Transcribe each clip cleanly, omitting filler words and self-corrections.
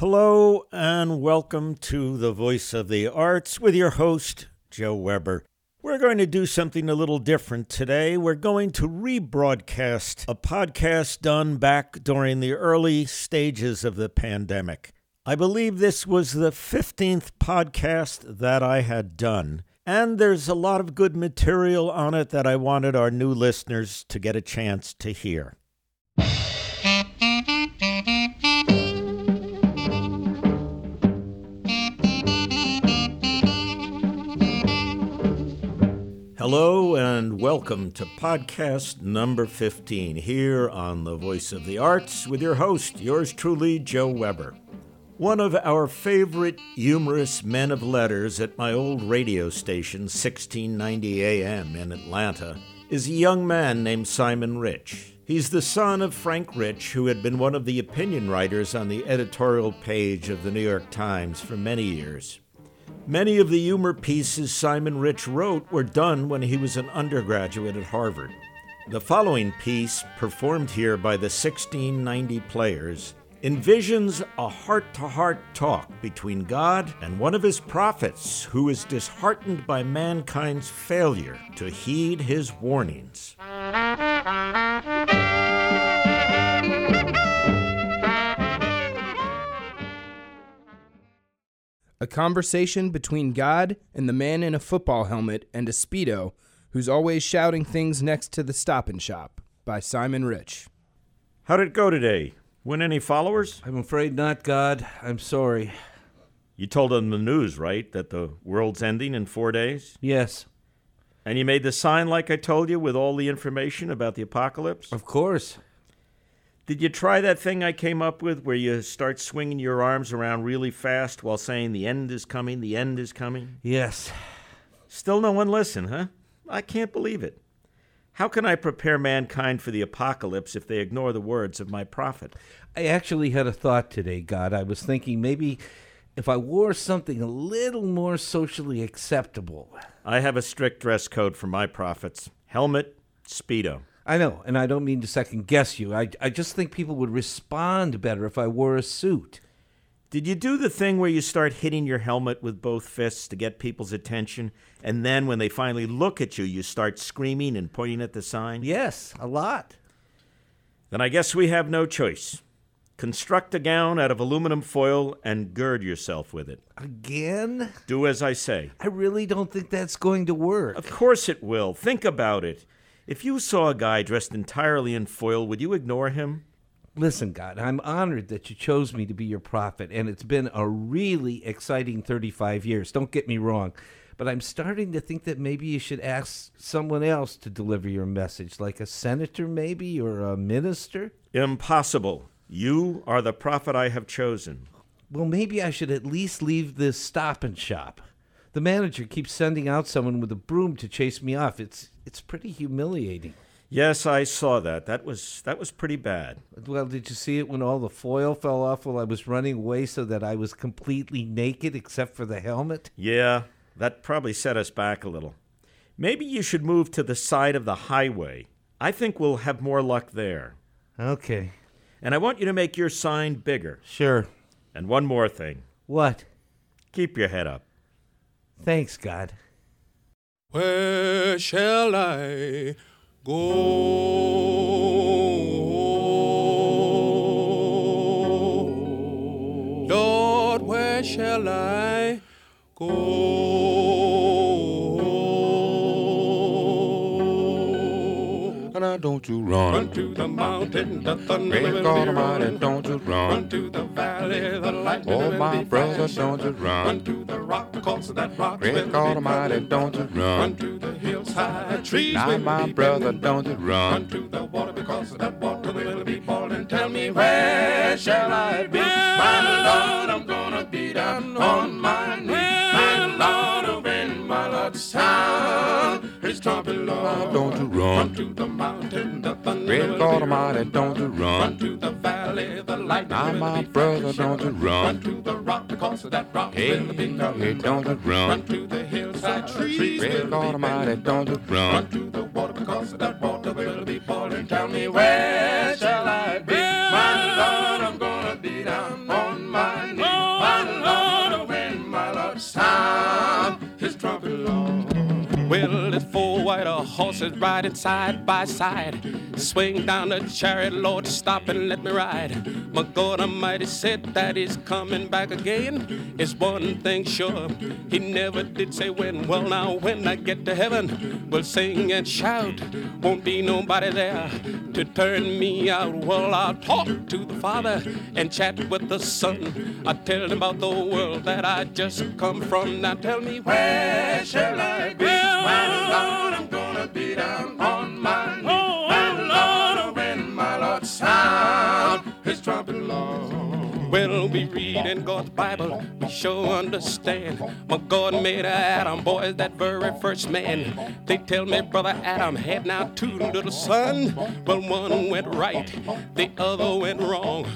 Hello and welcome to The Voice of the Arts with your host, Joe Weber. We're going to do something a little different today. We're going to rebroadcast a podcast done back during the early stages of the pandemic. I believe this was the 15th podcast that I had done, and there's a lot of good material on it that I wanted our new listeners to get a chance to hear. Hello and welcome to podcast number 15 here on The Voice of the Arts with your host, yours truly, Joe Weber. One of our favorite humorous men of letters at my old radio station, 1690 AM in Atlanta, is a young man named Simon Rich. He's the son of Frank Rich, who had been one of the opinion writers on the editorial page of the New York Times for many years. Many of the humor pieces Simon Rich wrote were done when he was an undergraduate at Harvard. The following piece, performed here by the 1690 Players, envisions a heart-to-heart talk between God and one of his prophets who is disheartened by mankind's failure to heed his warnings. A conversation between God and the man in a football helmet and a Speedo who's always shouting things next to the Stop and Shop, by Simon Rich. How'd it go today? Win any followers? I'm afraid not, God. I'm sorry. You told on the news, right, that the world's ending in 4 days? Yes. And you made the sign like I told you with all the information about the apocalypse? Of course. Did you try that thing I came up with where you start swinging your arms around really fast while saying the end is coming, the end is coming? Yes. Still no one listened, huh? I can't believe it. How can I prepare mankind for the apocalypse if they ignore the words of my prophet? I actually had a thought today, God. I was thinking maybe if I wore something a little more socially acceptable. I have a strict dress code for my prophets. Helmet, Speedo. I know, and I don't mean to second-guess you. I just think people would respond better if I wore a suit. Did you do the thing where you start hitting your helmet with both fists to get people's attention, and then when they finally look at you, you start screaming and pointing at the sign? Yes, a lot. Then I guess we have no choice. Construct a gown out of aluminum foil and gird yourself with it. Again? Do as I say. I really don't think that's going to work. Of course it will. Think about it. If you saw a guy dressed entirely in foil, would you ignore him? Listen, God, I'm honored that you chose me to be your prophet, and it's been a really exciting 35 years. Don't get me wrong, but I'm starting to think that maybe you should ask someone else to deliver your message, like a senator maybe, or a minister. Impossible. You are the prophet I have chosen. Well, maybe I should at least leave this Stop and Shop. The manager keeps sending out someone with a broom to chase me off. It's pretty humiliating. Yes, I saw that. That was pretty bad. Well, did you see it when all the foil fell off while I was running away so that I was completely naked except for the helmet? Yeah, that probably set us back a little. Maybe you should move to the side of the highway. I think we'll have more luck there. Okay. And I want you to make your sign bigger. Sure. And one more thing. What? Keep your head up. Thanks, God. Where shall I go? Lord, where shall I go? Now don't you run to the mountain, the thunder will be running. Don't you run to the valley, the lightning will be flashing. Oh, my brother, don't you run to the rock, because that rock will be running. Don't you run to the hillside, trees will be bending. Now, my brother, don't you run to the water, because that water will be boiling. Tell me, where shall I be? My Lord, I'm gonna be down on my knees. My Lord, when my Lord's sound his trumpet, Lord, don't you run to the mountain, the thunder will be running. Don't you run to the valley, the lightning will be flashing. Now, my brother, don't you run to the rock, because that rock will be running. Don't you run to the hillside, trees will be bending. Don't you run to the water, because that water will be boiling. Tell me, where shall I be? My Lord, I'm gonna be down on my knees. horses riding side by side. Swing down the chariot, Lord, stop and let me ride. My God Almighty said that he's coming back again. It's one thing sure, he never did say when. Well, now when I get to heaven, we'll sing and shout. Won't be nobody there to turn me out. Well, I'll talk to the Father and chat with the Son. I tell him about the world that I just come from. Now tell me, where shall I be? My Lord, I'm gonna be down on my knees. My Lord, when my Lord sound his trumpet, Lord. Well, we read in God's Bible, we sure understand. My God made Adam, boys, that very first man. They tell me, brother Adam had now two little sons. Well, one went right, the other went wrong.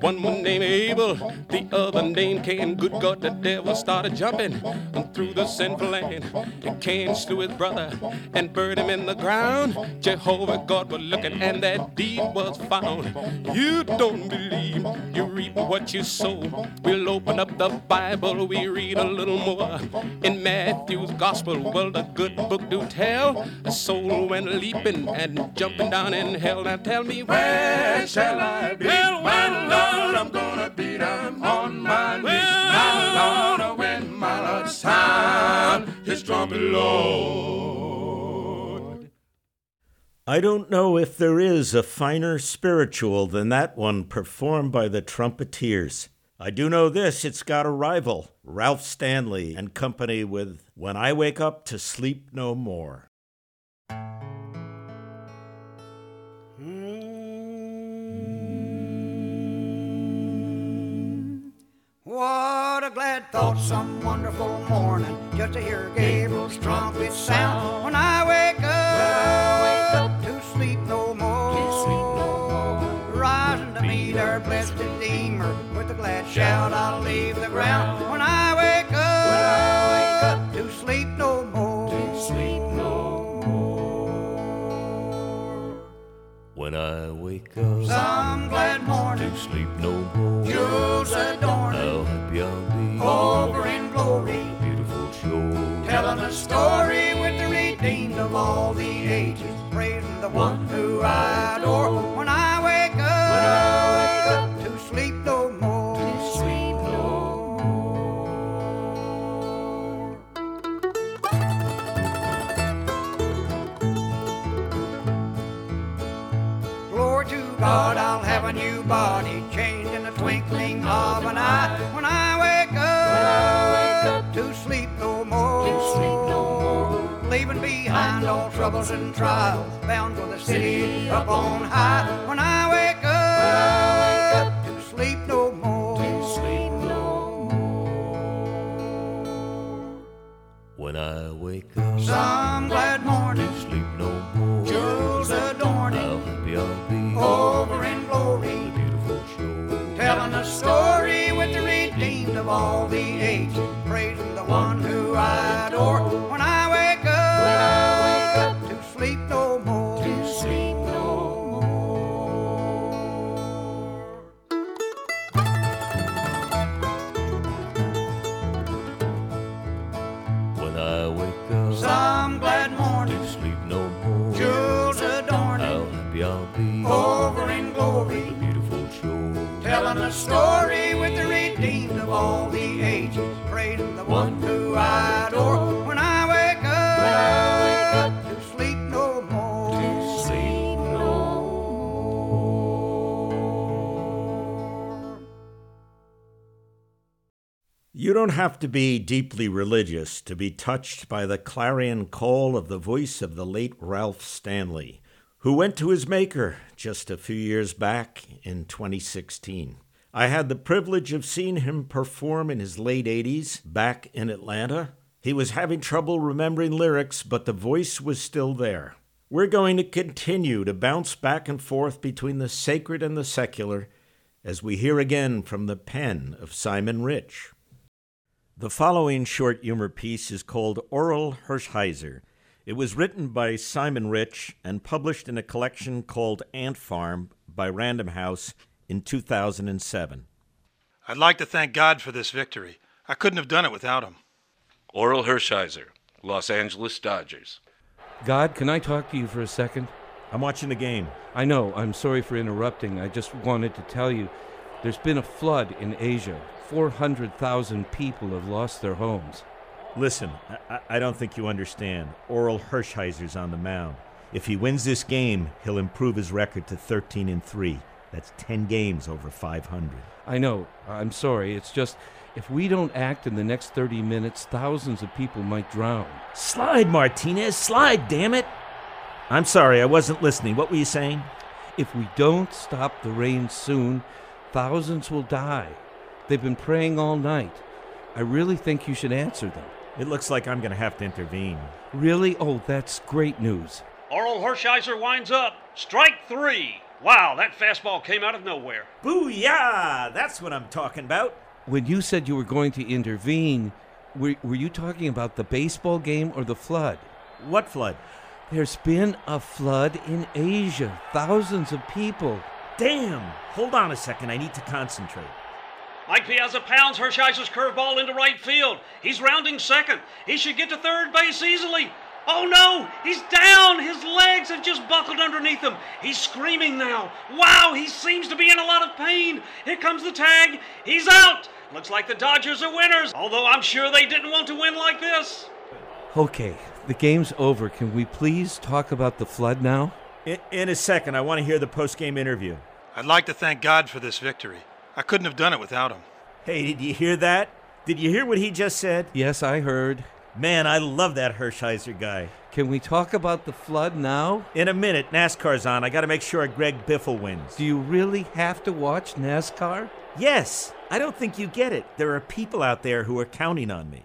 One was named Abel, the other named Cain. Good God, the devil started jumping through the sinful land. And Cain slew his brother and buried him in the ground. Jehovah God was looking, and that deed was found. You don't believe you reap what you sow. We'll open up the Bible, we read a little more. In Matthew's gospel, well, the good book do tell. A soul went leaping and jumping down in hell. Now tell me, where shall I be? Well, my Lord, I'm gonna be down on my knees. My Lord, when my Lord sound his trumpet, Lord. I don't know if there is a finer spiritual than that one performed by the Trumpeteers. I do know this, it's got a rival, Ralph Stanley and company with When I Wake Up to Sleep No More. What a glad thought, some wonderful morning, just to hear Gabriel's trumpet sound. When I wake up to sleep no more, rising to meet our blessed Redeemer, with a glad shout I'll leave the ground. When I wake up to sleep no more, when I wake up some glad morning to sleep no more, jewels adorning over in glory, beautiful shore, telling a story with the redeemed of all the ages, praising the one who I adore. When I wake up, to sleep no more, to sleep no more. Glory to God, I'll have a new body, changed in the twinkling of an eye. When I all troubles and trials, bound for the city up on high. When I wake up to sleep no more, to sleep no more. When I wake up some glad morning, to sleep no more, jewels adorning, I'll be over in glory, the beautiful shore, telling a story with the redeemed of all the ages, praising the one who I adore. When I wake up sleep no more, to sleep no more. When I wake up some glad morning, to sleep no more, jewels adorning, I'll be over in glory, the beautiful shore, telling a story with the redeemed of all the ages, praising the one who I adore. When I wake up to sleep no more, to sleep no more. You don't have to be deeply religious to be touched by the clarion call of the voice of the late Ralph Stanley, who went to his maker just a few years back in 2016. I had the privilege of seeing him perform in his late 80s back in Atlanta. He was having trouble remembering lyrics, but the voice was still there. We're going to continue to bounce back and forth between the sacred and the secular as we hear again from the pen of Simon Rich. The following short humor piece is called Orel Hershiser. It was written by Simon Rich and published in a collection called Ant Farm by Random House in 2007. I'd like to thank God for this victory. I couldn't have done it without him. Orel Hershiser, Los Angeles Dodgers. God, can I talk to you for a second? I'm watching the game. I know. I'm sorry for interrupting. I just wanted to tell you there's been a flood in Asia. 400,000 people have lost their homes. Listen, I don't think you understand. Orel Hershiser's on the mound. If he wins this game, he'll improve his record to 13-3. That's 10 games over 500. I know. I'm sorry. It's just, if we don't act in the next 30 minutes, thousands of people might drown. Slide, Martinez. Slide, damn it. I'm sorry. I wasn't listening. What were you saying? If we don't stop the rain soon, thousands will die. They've been praying all night. I really think you should answer them. It looks like I'm going to have to intervene. Really? Oh, that's great news. Orel Hershiser winds up. Strike three. Wow, that fastball came out of nowhere. Booyah! That's what I'm talking about. When you said you were going to intervene, were you talking about the baseball game or the flood? What flood? There's been a flood in Asia. Thousands of people. Damn! Hold on a second. I need to concentrate. Mike Piazza pounds Hershiser's curveball into right field. He's rounding second. He should get to third base easily. Oh no! He's down! His legs have just buckled underneath him. He's screaming now. Wow, he seems to be in a lot of pain. Here comes the tag. He's out! Looks like the Dodgers are winners, although I'm sure they didn't want to win like this. Okay, the game's over. Can we please talk about the flood now? In a second, I want to hear the post-game interview. I'd like to thank God for this victory. I couldn't have done it without him. Hey, did you hear that? Did you hear what he just said? Yes, I heard. Man, I love that Hershiser guy. Can we talk about the flood now? In a minute. NASCAR's on. I got to make sure Greg Biffle wins. Do you really have to watch NASCAR? Yes. I don't think you get it. There are people out there who are counting on me.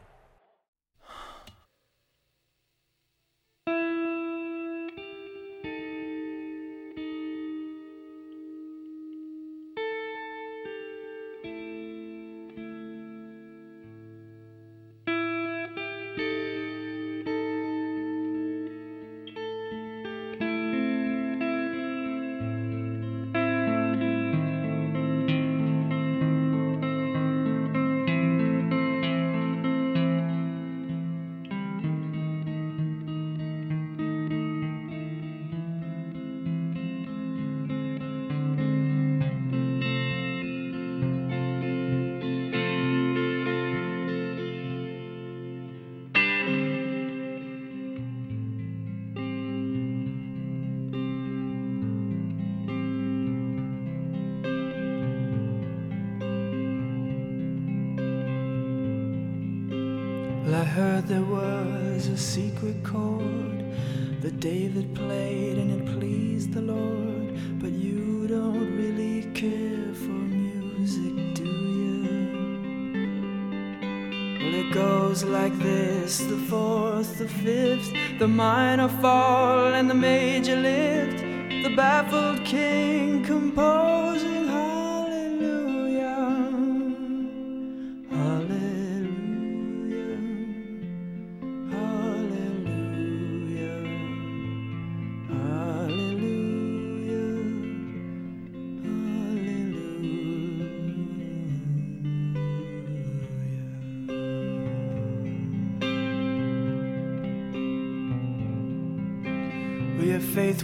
I heard there was a secret chord that David played and it pleased the Lord, but you don't really care for music, do you? Well, it goes like this, the fourth, the fifth, the minor fall and the major lift, the baffled king composing hallelujah. Hallelujah. Faith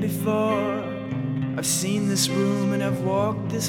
before. I've seen this room and I've walked this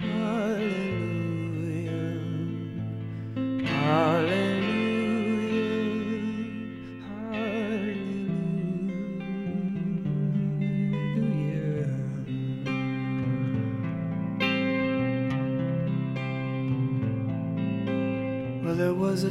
Hallelujah. Hallelujah. There was a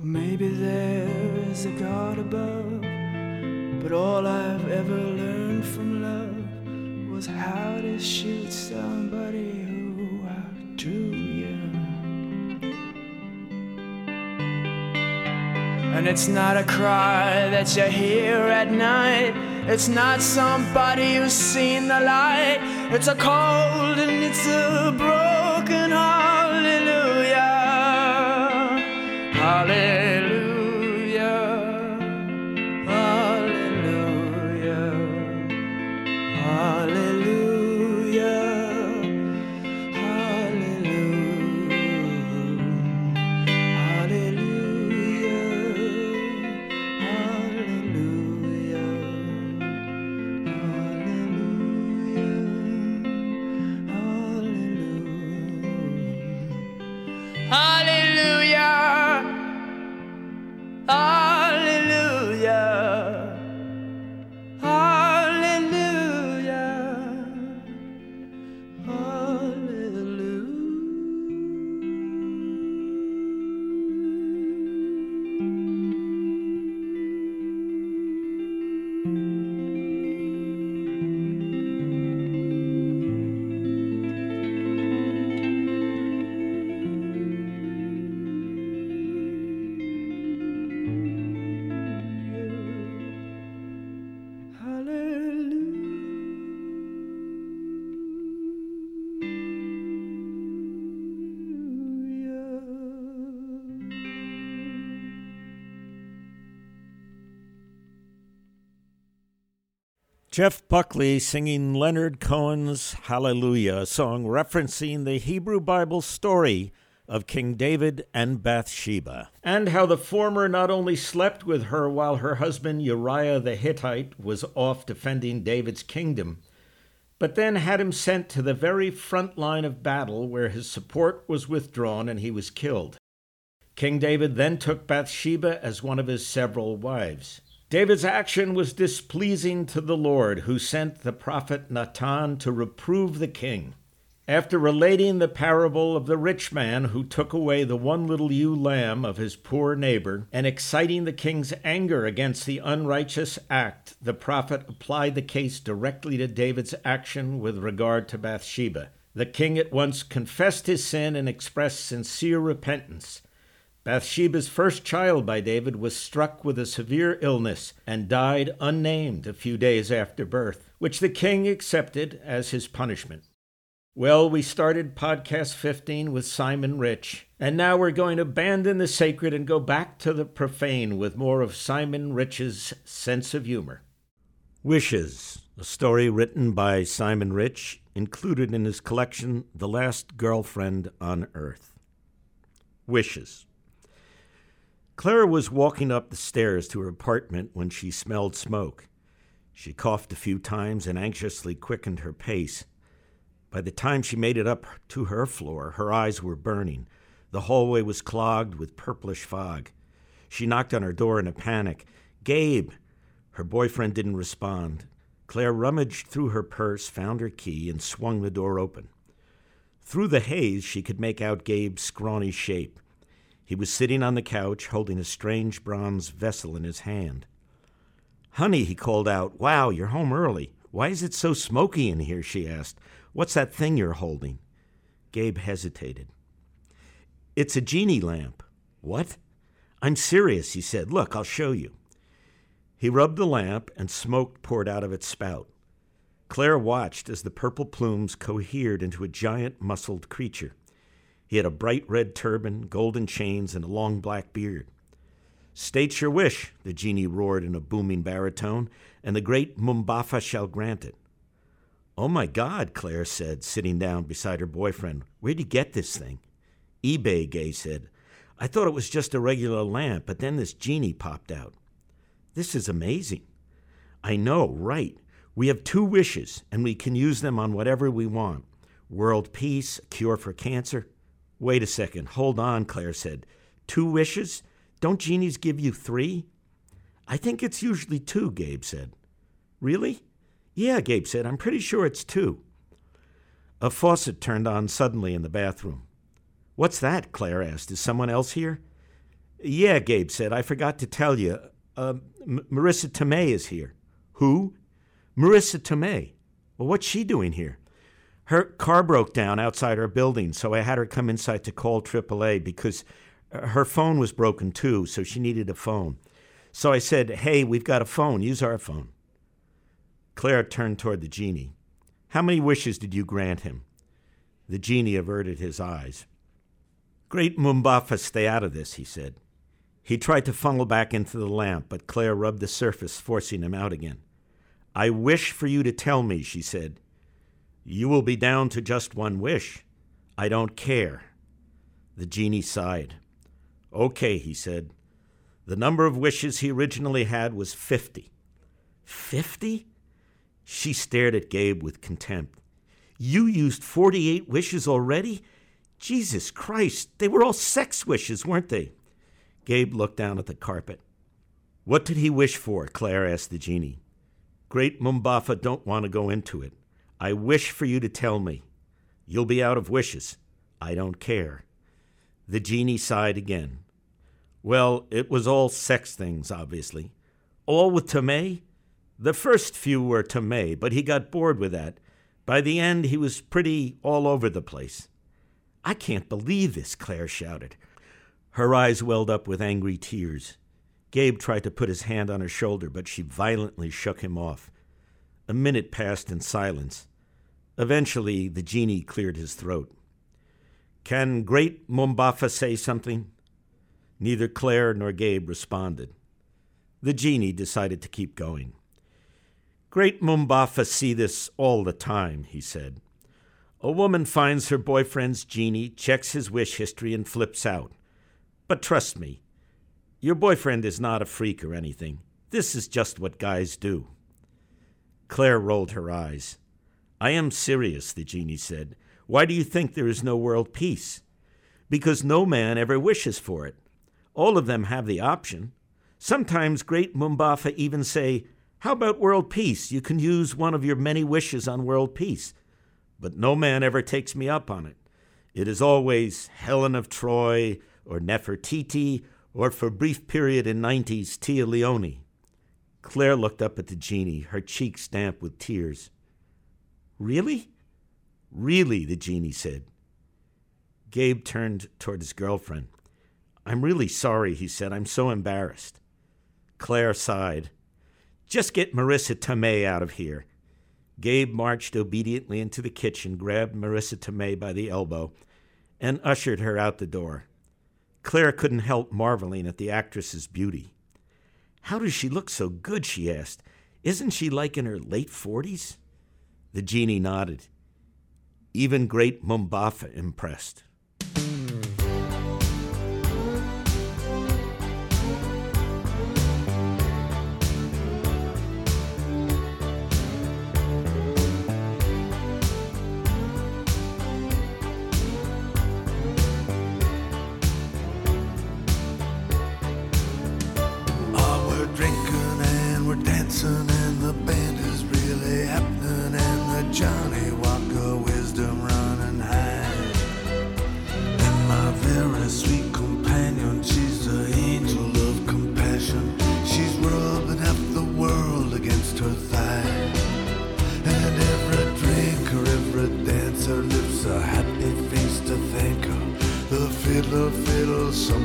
Maybe there is a God above, but all I've ever learned from love was how to shoot somebody who outdrew you. And it's not a cry that you hear at night, it's not somebody who's seen the light, it's a cold and it's a broken hallelujah, hallelujah. Jeff Buckley singing Leonard Cohen's Hallelujah, a song referencing the Hebrew Bible story of King David and Bathsheba, and how the former not only slept with her while her husband Uriah the Hittite was off defending David's kingdom, but then had him sent to the very front line of battle where his support was withdrawn and he was killed. King David then took Bathsheba as one of his several wives. David's action was displeasing to the Lord, who sent the prophet Nathan to reprove the king. After relating the parable of the rich man who took away the one little ewe lamb of his poor neighbor and exciting the king's anger against the unrighteous act, the prophet applied the case directly to David's action with regard to Bathsheba. The king at once confessed his sin and expressed sincere repentance. Bathsheba's first child by David was struck with a severe illness and died unnamed a few days after birth, which the king accepted as his punishment. Well, we started Podcast 15 with Simon Rich, and now we're going to abandon the sacred and go back to the profane with more of Simon Rich's sense of humor. Wishes, a story written by Simon Rich, included in his collection The Last Girlfriend on Earth. Wishes. Clara was walking up the stairs to her apartment when she smelled smoke. She coughed a few times and anxiously quickened her pace. By the time she made it up to her floor, her eyes were burning. The hallway was clogged with purplish fog. She knocked on her door in a panic. Gabe! Her boyfriend didn't respond. Claire rummaged through her purse, found her key, and swung the door open. Through the haze, she could make out Gabe's scrawny shape. He was sitting on the couch, holding a strange bronze vessel in his hand. "Honey," he called out. "Wow, you're home early. Why is it so smoky in here?" she asked. "What's that thing you're holding?" Gabe hesitated. "It's a genie lamp." "What?" "I'm serious," he said. "Look, I'll show you." He rubbed the lamp, and smoke poured out of its spout. Claire watched as the purple plumes cohered into a giant, muscled creature. He had a bright red turban, golden chains, and a long black beard. "State your wish," the genie roared in a booming baritone, "and the great Mumbafa shall grant it." "Oh, my God," Claire said, sitting down beside her boyfriend. "Where'd you get this thing?" "eBay," Gay said. "I thought it was just a regular lamp, but then this genie popped out." "This is amazing." "I know, right? We have two wishes, and we can use them on whatever we want. World peace, a cure for cancer." "Wait a second. Hold on," Claire said. "Two wishes? Don't genies give you three?" "I think it's usually two," Gabe said. "Really?" "Yeah," Gabe said. "I'm pretty sure it's two." A faucet turned on suddenly in the bathroom. "What's that?" Claire asked. "Is someone else here?" "Yeah," Gabe said. "I forgot to tell you. Marissa Tomei is here." "Who?" "Marissa Tomei." "Well, what's she doing here?" "Her car broke down outside our building, so I had her come inside to call AAA because her phone was broken too, so she needed a phone. So I said, 'Hey, we've got a phone. Use our phone.'" Claire turned toward the genie. "How many wishes did you grant him?" The genie averted his eyes. "Great Mumbafa, stay out of this," he said. He tried to funnel back into the lamp, but Claire rubbed the surface, forcing him out again. "I wish for you to tell me," she said. "You will be down to just one wish." "I don't care." The genie sighed. "Okay," he said. The number of wishes he originally had was 50. 50? She stared at Gabe with contempt. "You used 48 wishes already? Jesus Christ, they were all sex wishes, weren't they?" Gabe looked down at the carpet. "What did he wish for?" Claire asked the genie. "Great Mumbafa, don't want to go into it. I wish for you to tell me." "You'll be out of wishes." "I don't care." The genie sighed again. "Well, it was all sex things, obviously." "All with Tomei?" "The first few were Tomei, but he got bored with that. By the end, he was pretty all over the place." "I can't believe this," Claire shouted. Her eyes welled up with angry tears. Gabe tried to put his hand on her shoulder, but she violently shook him off. A minute passed in silence. Eventually, the genie cleared his throat. "Can Great Mumbafa say something?" Neither Claire nor Gabe responded. The genie decided to keep going. "Great Mumbafa see this all the time," he said. "A woman finds her boyfriend's genie, checks his wish history, and flips out. But trust me, your boyfriend is not a freak or anything. This is just what guys do." Claire rolled her eyes. "I am serious," the genie said. "Why do you think there is no world peace? Because no man ever wishes for it. All of them have the option. Sometimes Great Mumbafa even say, 'How about world peace? You can use one of your many wishes on world peace.' But no man ever takes me up on it. It is always Helen of Troy or Nefertiti or, for a brief period in 90s, Tia Leoni." Claire looked up at the genie, her cheeks damp with tears. "Really?" "Really," the genie said. Gabe turned toward his girlfriend. I'm really sorry, he said. I'm so embarrassed. Claire sighed. Just get Marissa Tomei out of here. Gabe marched obediently into the kitchen, grabbed Marissa Tomei by the elbow, and ushered her out the door. Claire couldn't help marveling at the actress's beauty. How does she look so good, she asked. Isn't she like in her late 40s? The genie nodded. Even great Mumbafa impressed.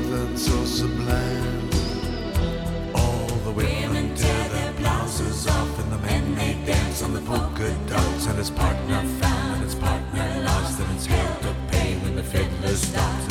Busted in the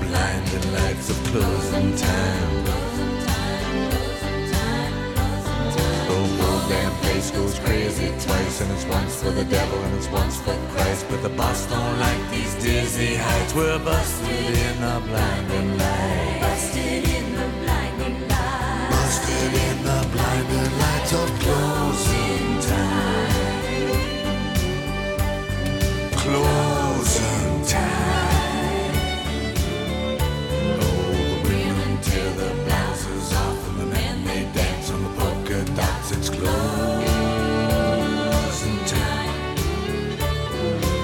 blinding lights of closing time. damn place goes crazy twice, and it's once for the devil and it's once for Christ. But the boss don't like these dizzy heights. We're busted in the blinding light. Busted in the blinding light. Busted in the blinding lights of closing time. Closing time. Oh, the women tear the blouses off and the men they dance on the polka dots. It's closing time.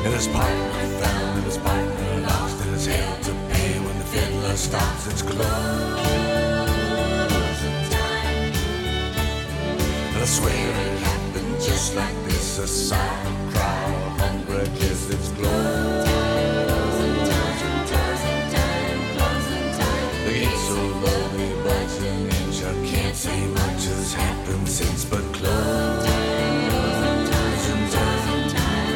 And his partner found and his partner lost and his held to pay when the fiddler stops. It's closing. I swear it happened just like this. A silent cry, a hungry kiss. It's closing time, closing time, closing time. They get so lonely, but an inch I can't say much has happened since. But closing time, closing time.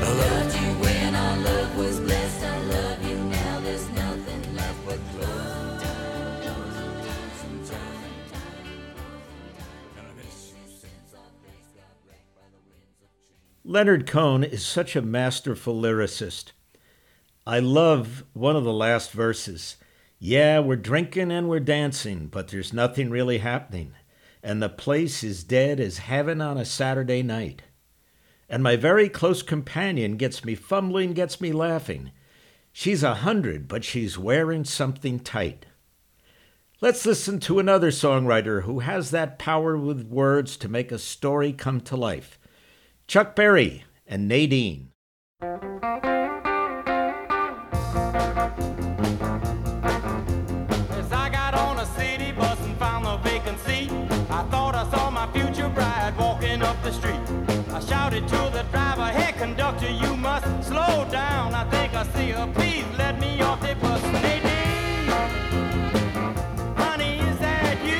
I loved you when our love was blessed. I love you now. There's nothing left but closing. Leonard Cohen is such a masterful lyricist. I love one of the last verses. Yeah, we're drinking and we're dancing, but there's nothing really happening. And the place is dead as heaven on a Saturday night. And my very close companion gets me fumbling, gets me laughing. She's 100, but she's wearing something tight. Let's listen to another songwriter who has that power with words to make a story come to life. Chuck Berry and Nadine. As I got on a city bus and found a vacant seat, I thought I saw my future bride walking up the street. I shouted to the driver, hey conductor, you must slow down. I think I see her, please let me off the bus. Nadine, honey, is that you?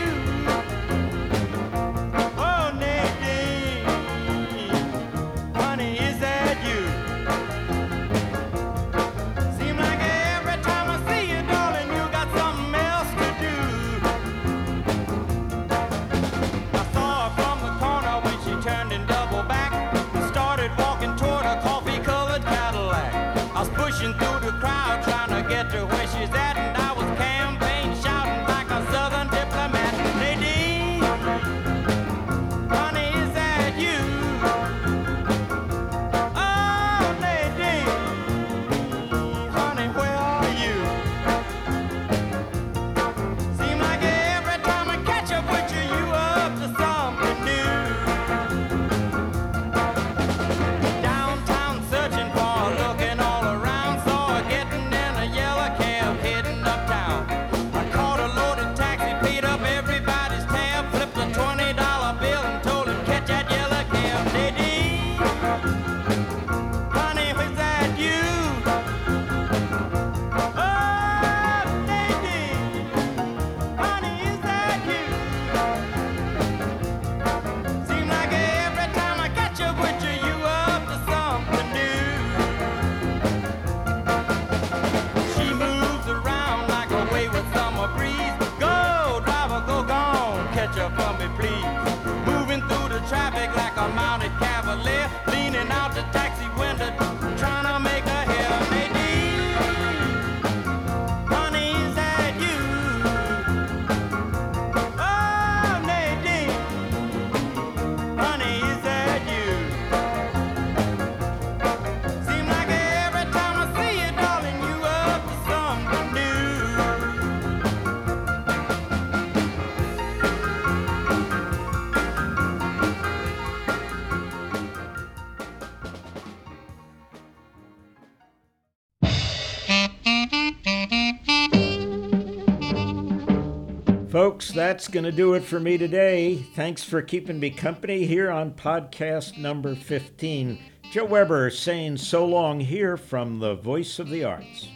Folks, that's going to do it for me today. Thanks for keeping me company here on podcast number 15. Joe Weber saying so long here from the Voice of the Arts.